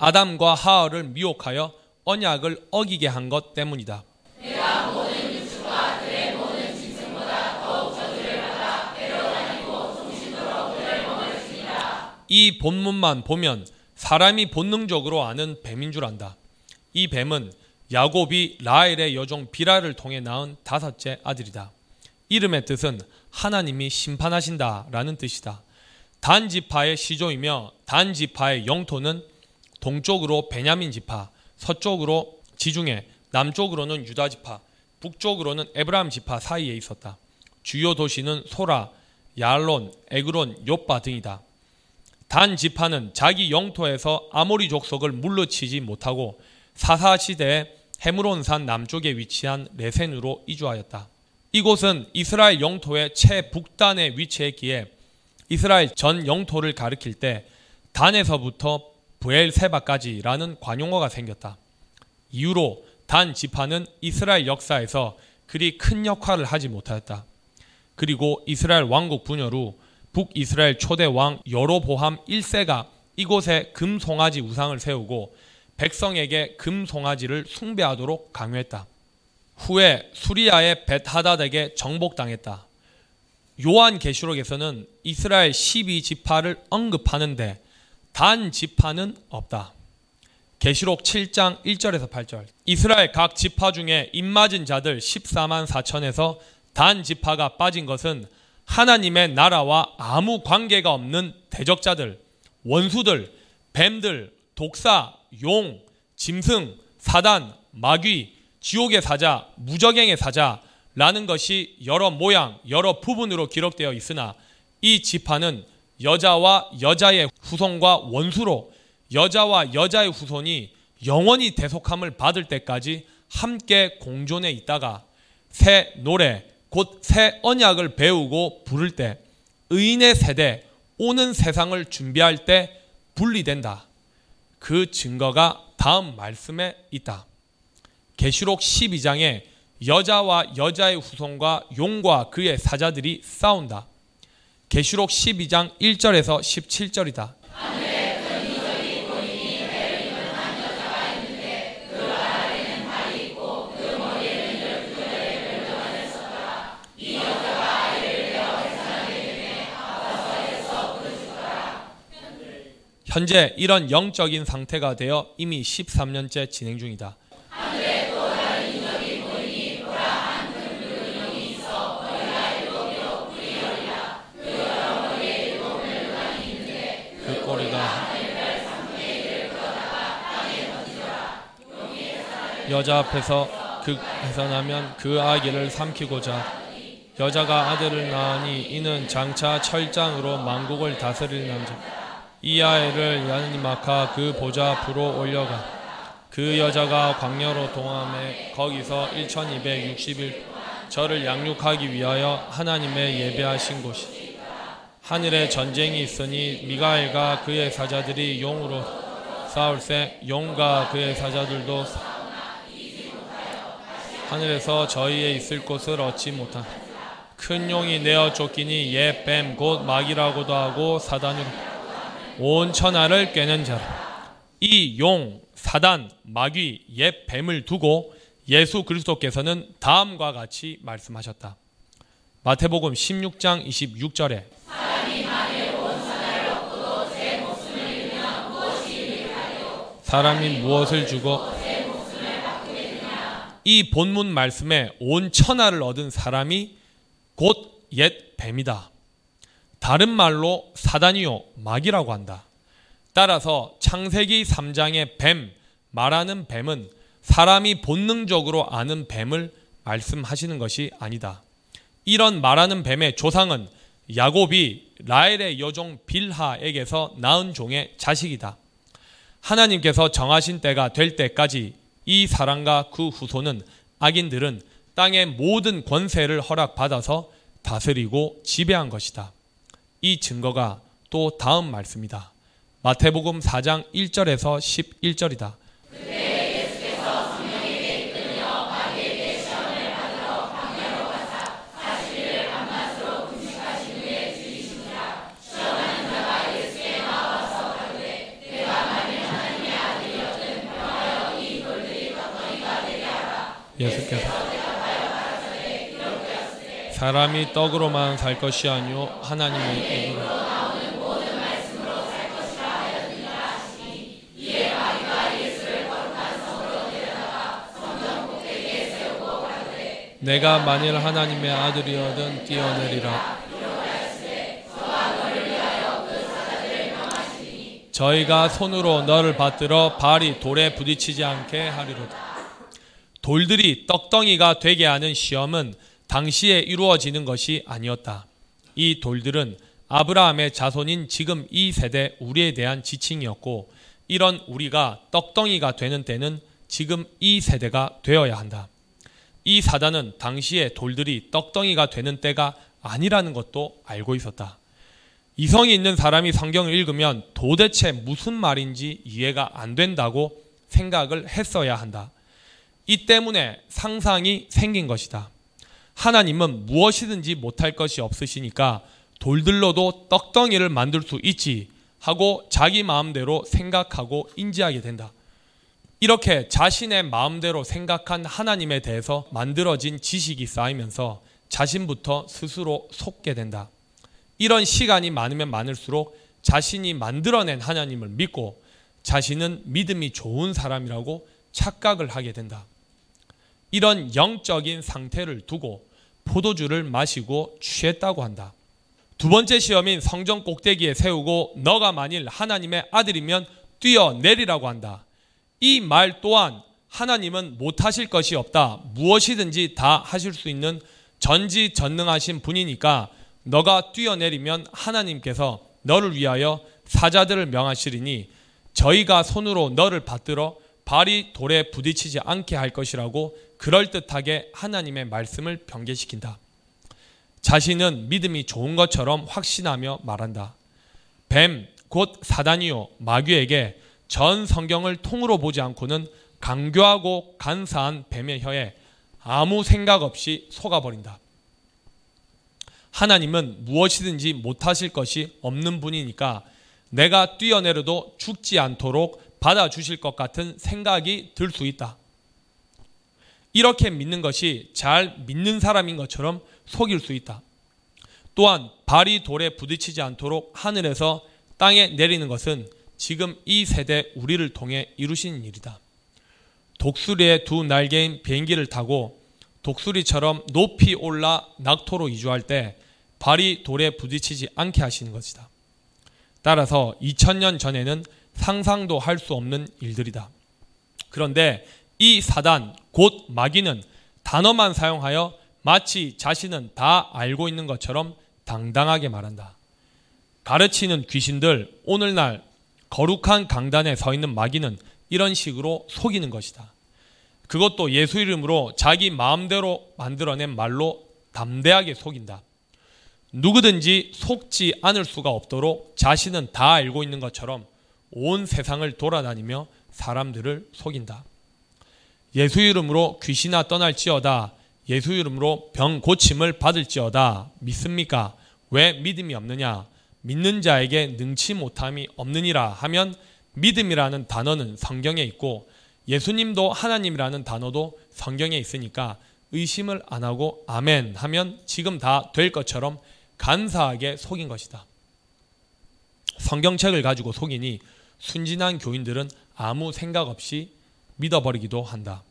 아담과 하와를 미혹하여 언약을 어기게 한 것 때문이다. 내가 모든 유수와 그의 모든 짐승보다 더욱 저주를 받아 배로 다니고 정신으로 그를 머물렀습니다. 이 본문만 보면 사람이 본능적으로 아는 뱀인 줄 안다. 이 뱀은 야곱이 라헬의 여종 비라를 통해 낳은 다섯째 아들이다. 이름의 뜻은 하나님이 심판하신다라는 뜻이다. 단 지파의 시조이며 단 지파의 영토는 동쪽으로 베냐민 지파, 서쪽으로 지중해, 남쪽으로는 유다 지파, 북쪽으로는 에브라임 지파 사이에 있었다. 주요 도시는 소라, 야알론, 에그론, 욥바 등이다. 단 지파는 자기 영토에서 아모리 족속을 물리치지 못하고 사사 시대에 헤므론산 남쪽에 위치한 레센으로 이주하였다. 이곳은 이스라엘 영토의 최북단에 위치했기에 이스라엘 전 영토를 가리킬 때 단에서부터 브엘세바까지라는 관용어가 생겼다. 이후로 단 지파는 이스라엘 역사에서 그리 큰 역할을 하지 못하였다. 그리고 이스라엘 왕국 분열 후 북이스라엘 초대 왕 여로보암 일 세가 이곳에 금송아지 우상을 세우고 백성에게 금송아지를 숭배하도록 강요했다. 후에 수리아의 벳하닷에게 정복당했다. 요한계시록에서는 이스라엘 십이 지파를 언급하는데 단 지파는 없다. 계시록 칠 장 일 절에서 팔 절. 이스라엘 각 지파 중에 입맞은 자들 십사만 사천에서 단 지파가 빠진 것은 하나님의 나라와 아무 관계가 없는 대적자들, 원수들, 뱀들, 독사, 용, 짐승, 사단, 마귀, 지옥의 사자, 무저갱의 사자라는 것이 여러 모양, 여러 부분으로 기록되어 있으나 이 지파는 여자와 여자의 후손과 원수로 여자와 여자의 후손이 영원히 대속함을 받을 때까지 함께 공존해 있다가 새 노래 곧 새 언약을 배우고 부를 때 의인의 세대 오는 세상을 준비할 때 분리된다. 그 증거가 다음 말씀에 있다. 계시록 십이 장에 여자와 여자의 후손과 용과 그의 사자들이 싸운다. 계시록 십이 장 일 절에서 십칠 절이다. 현재 이런 영적인 상태가 되어 이미 십삼 년째 진행 중이다. 하늘에 또 다른 인적이 보이니 보라 한 큰 불근육이 있어 머리가 일곱 개로 뿔이 열이라. 그 여러 머리에 일곱 멜로단이 있는데 그 꼬리가 하늘별 삼분의 일을 끌어다가 땅에 던지라. 용의 사람을 여자 앞에서 그 해산하면 그 아기를 삼키고자 여자가 아들을 낳으니 이는 장차 철장으로 만국을 다스릴 남자. 이 아이를 하나님 아까 그 보좌 앞으로 올려가 그 여자가 광야로 동함에 거기서 천이백육십 일 저를 양육하기 위하여 하나님의 예배하신 곳이 하늘에 전쟁이 있으니 미가엘과 그의 사자들이 용으로 싸울세 용과 그의 사자들도 하늘에서 저희의 있을 곳을 얻지 못한 큰 용이 내어 쫓기니 예 뱀 곧 마귀라고도 하고 사단으로 온 천하를 꿰는 자라. 이 용, 사단, 마귀, 옛 뱀을 두고 예수 그리스도께서는 다음과 같이 말씀하셨다. 마태복음 십육 장 이십육 절에 사람이 만일 온 천하를 얻고도 제 목숨을 잃으면 무엇이 유익하리요? 사람이 무엇을 주고 제 목숨을 바꾸겠느냐? 이 본문 말씀에 온 천하를 얻은 사람이 곧 옛 뱀이다. 다른 말로 사단이요 마귀라고 한다. 따라서 창세기 삼 장의 뱀 말하는 뱀은 사람이 본능적으로 아는 뱀을 말씀하시는 것이 아니다. 이런 말하는 뱀의 조상은 야곱이 라헬의 여종 빌하에게서 낳은 종의 자식이다. 하나님께서 정하신 때가 될 때까지 이 사람과 그 후손은 악인들은 땅의 모든 권세를 허락받아서 다스리고 지배한 것이다. 이 증거가 또 다음 말씀이다. 마태복음 사 장 일 절에서 십일 절이다. 그때 예수께서 성령에게 이끌려 마귀에게 시험을 받으러 광야로 가사 사십일을 밤낮으로 금식하신 후에 죽이시니라. 시험하는 자가 예수께 나와서 가로되 내가 만일 하나님의 아들이었든 명하여 이 돌들이 떡덩이가 되게 하라. 예수께서 사람이 떡으로만 살 것이 아니오 하나님의 입으로 나오는 모든 말씀으로 살 것이라 하였느니라 하시니 이에 마귀가 예수를 거룩한 성으로 데려다가 성전 꼭대기에 세우고 가로되 내가 만일 하나님의 아들이어든 뛰어내리라. 저희가 손으로 너를 받들어 발이 돌에 부딪히지 않게 하리로다. 돌들이 떡덩이가 되게 하는 시험은 당시에 이루어지는 것이 아니었다. 이 돌들은 아브라함의 자손인 지금 이 세대 우리에 대한 지칭이었고 이런 우리가 떡덩이가 되는 때는 지금 이 세대가 되어야 한다. 이 사단은 당시에 돌들이 떡덩이가 되는 때가 아니라는 것도 알고 있었다. 이성이 있는 사람이 성경을 읽으면 도대체 무슨 말인지 이해가 안 된다고 생각을 했어야 한다. 이 때문에 상상이 생긴 것이다. 하나님은 무엇이든지 못할 것이 없으시니까 돌들로도 떡덩이를 만들 수 있지 하고 자기 마음대로 생각하고 인지하게 된다. 이렇게 자신의 마음대로 생각한 하나님에 대해서 만들어진 지식이 쌓이면서 자신부터 스스로 속게 된다. 이런 시간이 많으면 많을수록 자신이 만들어낸 하나님을 믿고 자신은 믿음이 좋은 사람이라고 착각을 하게 된다. 이런 영적인 상태를 두고 포도주를 마시고 취했다고 한다. 두 번째 시험인 성전 꼭대기에 세우고 너가 만일 하나님의 아들이면 뛰어내리라고 한다. 이 말 또한 하나님은 못하실 것이 없다. 무엇이든지 다 하실 수 있는 전지전능하신 분이니까 너가 뛰어내리면 하나님께서 너를 위하여 사자들을 명하시리니 저희가 손으로 너를 받들어 발이 돌에 부딪히지 않게 할 것이라고 그럴듯하게 하나님의 말씀을 변개시킨다. 자신은 믿음이 좋은 것처럼 확신하며 말한다. 뱀, 곧 사단이요 마귀에게 전 성경을 통으로 보지 않고는 강교하고 간사한 뱀의 혀에 아무 생각 없이 속아버린다. 하나님은 무엇이든지 못하실 것이 없는 분이니까 내가 뛰어내려도 죽지 않도록 받아주실 것 같은 생각이 들 수 있다. 이렇게 믿는 것이 잘 믿는 사람인 것처럼 속일 수 있다. 또한 발이 돌에 부딪히지 않도록 하늘에서 땅에 내리는 것은 지금 이 세대 우리를 통해 이루신 일이다. 독수리의 두 날개인 비행기를 타고 독수리처럼 높이 올라 낙토로 이주할 때 발이 돌에 부딪히지 않게 하시는 것이다. 따라서 이천 년 전에는 상상도 할 수 없는 일들이다. 그런데 이 사단, 곧 마귀는 단어만 사용하여 마치 자신은 다 알고 있는 것처럼 당당하게 말한다. 가르치는 귀신들, 오늘날 거룩한 강단에 서 있는 마귀는 이런 식으로 속이는 것이다. 그것도 예수 이름으로 자기 마음대로 만들어낸 말로 담대하게 속인다. 누구든지 속지 않을 수가 없도록 자신은 다 알고 있는 것처럼 온 세상을 돌아다니며 사람들을 속인다. 예수 이름으로 귀신아 떠날지어다, 예수 이름으로 병 고침을 받을지어다, 믿습니까? 왜 믿음이 없느냐? 믿는 자에게 능치 못함이 없느니라 하면 믿음이라는 단어는 성경에 있고 예수님도 하나님이라는 단어도 성경에 있으니까 의심을 안 하고 아멘 하면 지금 다 될 것처럼 간사하게 속인 것이다. 성경책을 가지고 속이니 순진한 교인들은 아무 생각 없이 믿어버리기도 한다.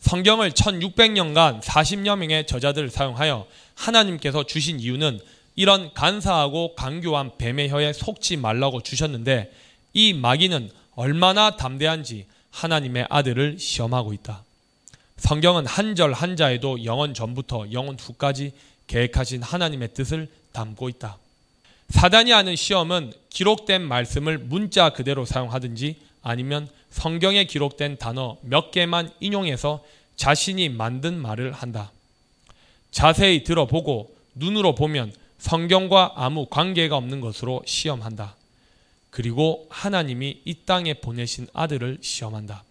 성경을 천육백 년간 사십여 명의 저자들을 사용하여 하나님께서 주신 이유는 이런 간사하고 간교한 뱀의 혀에 속지 말라고 주셨는데 이 마귀는 얼마나 담대한지 하나님의 아들을 시험하고 있다. 성경은 한 절 한 자에도 영원 전부터 영원 후까지 계획하신 하나님의 뜻을 담고 있다. 사단이 하는 시험은 기록된 말씀을 문자 그대로 사용하든지 아니면 성경에 기록된 단어 몇 개만 인용해서 자신이 만든 말을 한다. 자세히 들어보고 눈으로 보면 성경과 아무 관계가 없는 것으로 시험한다. 그리고 하나님이 이 땅에 보내신 아들을 시험한다.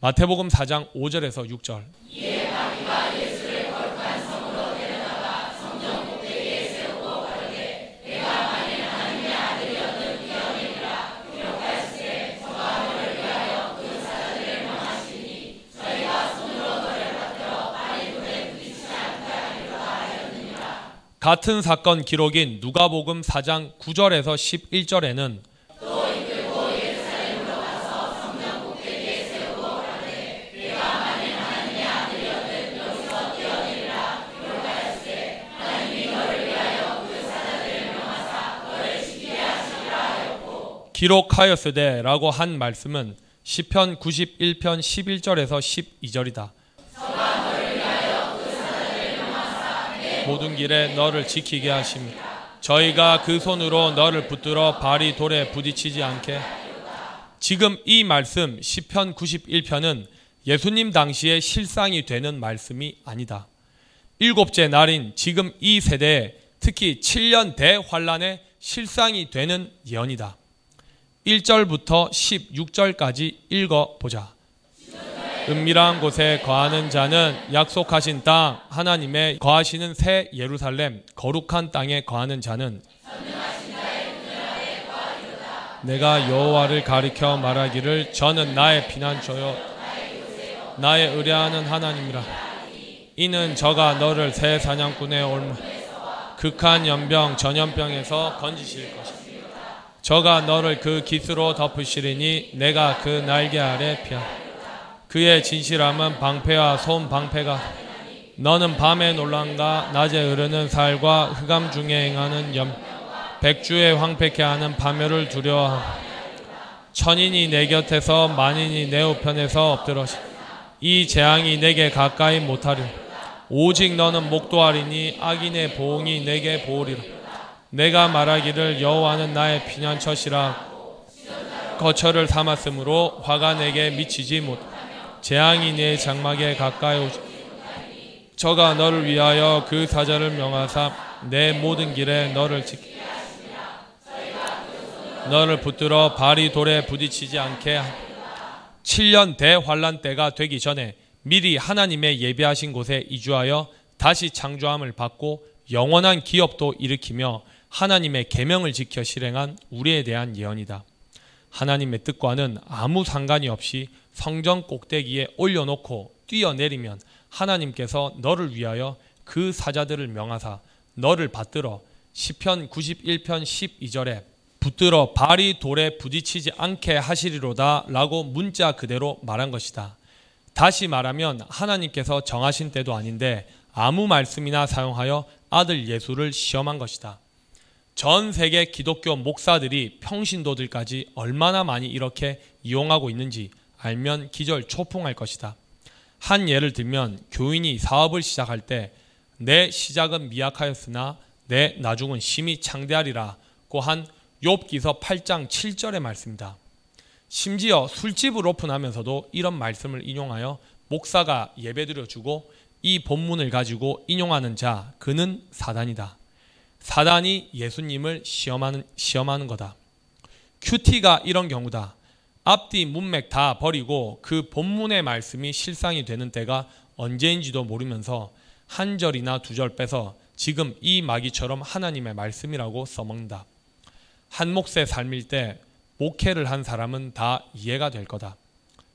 마태복음 사 장 오 절에서 육 절. 예, 마귀가 예수를 거룩한 성으로 데려다가 성전 꼭대기에 세우고 가르되 내가 만일 하나님의 아들이었든 뛰어내리라. 기록하시되 저가 너를 위하여 그 사자들을 명하시니 저희가 손으로 너를 받들어 발이 돌에 부딪히지 않게 하리라 하였느니라. 같은 사건 기록인 누가복음 사 장 구 절에서 십일 절에는 기록하였으되 라고 한 말씀은 시편 구십일 편 십일 절에서 십이 절이다. 저가 너를 위하여 그 사자를 명하사 내 모든 길에 너를 지키게 하심이 저희가 그 손으로 너를 붙들어 발이 돌에 부딪히지 않게. 지금 이 말씀 시편 구십일 편은 예수님 당시의 실상이 되는 말씀이 아니다. 일곱째 날인 지금 이 세대에 특히 칠 년 대환란의 실상이 되는 예언이다. 일 절부터 십육 절까지 읽어보자. 은밀한 곳에 거하는 자는 약속하신 땅 하나님의 거하시는 새 예루살렘 거룩한 땅에 거하는 자는 내가 여호와를 가리켜 말하기를 저는 나의 피난처요 나의 의뢰하는 하나님이라. 이는 저가 너를 새 사냥꾼의 올무 극한 연병 전염병에서 건지실 것이다. 저가 너를 그 깃으로 덮으시리니 내가 그 날개 아래 피하. 그의 진실함은 방패와 손방패가. 너는 밤에 놀란가 낮에 흐르는 살과 흑암 중에 행하는 염. 백주에 황폐케 하는 파멸을 두려워하고. 천인이 내 곁에서 만인이 내 우편에서 엎드러시. 이 재앙이 내게 가까이 못하리. 오직 너는 목도하리니 악인의 보응이 내게 보으리라. 내가 말하기를 여호와는 나의 피난처시라 거처를 삼았으므로 화가 내게 미치지 못 재앙이 내 장막에 가까이 오지. 저가 너를 위하여 그 사자를 명하사 내 모든 길에 너를 지키 너를 붙들어 발이 돌에 부딪히지 않게 하. 칠 년 대환란 때가 되기 전에 미리 하나님의 예비하신 곳에 이주하여 다시 창조함을 받고 영원한 기업도 일으키며 하나님의 계명을 지켜 실행한 우리에 대한 예언이다. 하나님의 뜻과는 아무 상관이 없이 성전 꼭대기에 올려놓고 뛰어내리면 하나님께서 너를 위하여 그 사자들을 명하사 너를 받들어 시편 구십일 편 십이 절에 붙들어 발이 돌에 부딪히지 않게 하시리로다 라고 문자 그대로 말한 것이다. 다시 말하면 하나님께서 정하신 때도 아닌데 아무 말씀이나 사용하여 아들 예수를 시험한 것이다. 전 세계 기독교 목사들이 평신도들까지 얼마나 많이 이렇게 이용하고 있는지 알면 기절초풍할 것이다. 한 예를 들면 교인이 사업을 시작할 때 내 시작은 미약하였으나 내 나중은 심히 창대하리라고 한 욥기서 팔 장 칠 절의 말씀이다. 심지어 술집을 오픈하면서도 이런 말씀을 인용하여 목사가 예배드려주고 이 본문을 가지고 인용하는 자 그는 사단이다. 사단이 예수님을 시험하는, 시험하는 거다. 큐티가 이런 경우다. 앞뒤 문맥 다 버리고 그 본문의 말씀이 실상이 되는 때가 언제인지도 모르면서 한 절이나 두 절 빼서 지금 이 마귀처럼 하나님의 말씀이라고 써먹는다. 한 몫의 삶일 때 목회를 한 사람은 다 이해가 될 거다.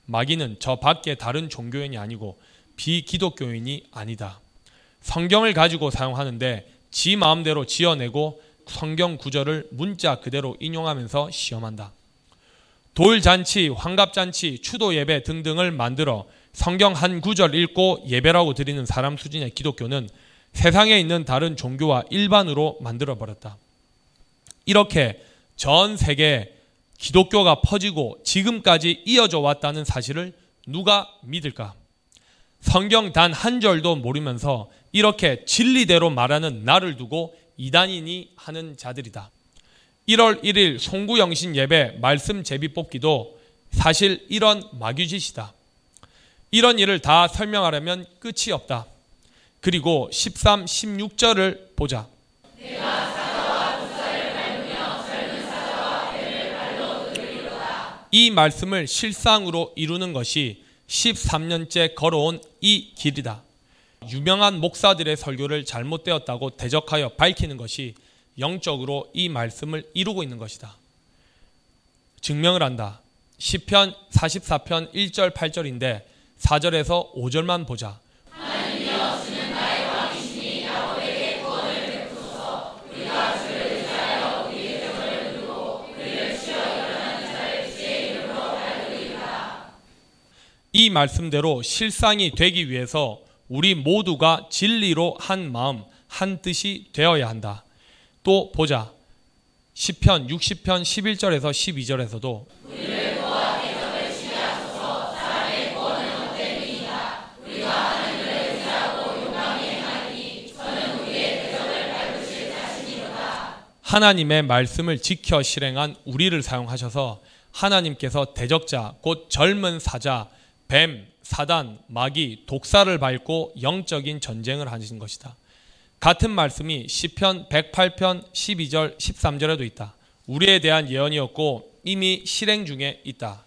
마귀는 저 밖에 다른 종교인이 아니고 비기독교인이 아니다. 성경을 가지고 사용하는데 지 마음대로 지어내고 성경 구절을 문자 그대로 인용하면서 시험한다. 돌잔치, 환갑잔치, 추도예배 등등을 만들어 성경 한 구절 읽고 예배라고 드리는 사람 수준의 기독교는 세상에 있는 다른 종교와 일반으로 만들어버렸다. 이렇게 전 세계에 기독교가 퍼지고 지금까지 이어져 왔다는 사실을 누가 믿을까? 성경 단 한 절도 모르면서 이렇게 진리대로 말하는 나를 두고 이단이니 하는 자들이다. 일월 일 일 송구영신 예배 말씀 제비 뽑기도 사실 이런 마귀짓이다. 이런 일을 다 설명하려면 끝이 없다. 그리고 십삼, 십육 절을 보자. 내가 사자와 부사를 밟으며 젊은 사자와 배를 발로 누르리로다. 이 말씀을 실상으로 이루는 것이 십삼 년째 걸어온 이 길이다. 유명한 목사들의 설교를 잘못되었다고 대적하여 밝히는 것이 영적으로 이 말씀을 이루고 있는 것이다. 증명을 한다. 시편 사십사 편 일 절 팔 절인데 사 절에서 오 절만 보자. 하나님이여 주는 나의 왕이시니 야곱에게 구원을 베푸소서. 우리가 주를 의지하여 우리의 죄를 두고 그를 치어 일어나는 자를 주의 이름으로 밝으리이다. 이 말씀대로 실상이 되기 위해서 우리 모두가 진리로 한 마음 한 뜻이 되어야 한다. 또 보자. 시편 육십 편 십일 절에서 십이 절에서도 우리를 보아 대접을 주게 하소서. 사람의 구원은 어때니이다. 우리가 하나님을 의지하고 용감히 행하니 저는 우리의 대접을 밟으실 자신이로다. 하나님의 말씀을 지켜 실행한 우리를 사용하셔서 하나님께서 대적자 곧 젊은 사자, 뱀, 사단, 마귀, 독사를 밟고 영적인 전쟁을 하신 것이다. 같은 말씀이 시편 백팔 편 십이 절 십삼 절에도 있다. 우리에 대한 예언이었고 이미 실행 중에 있다.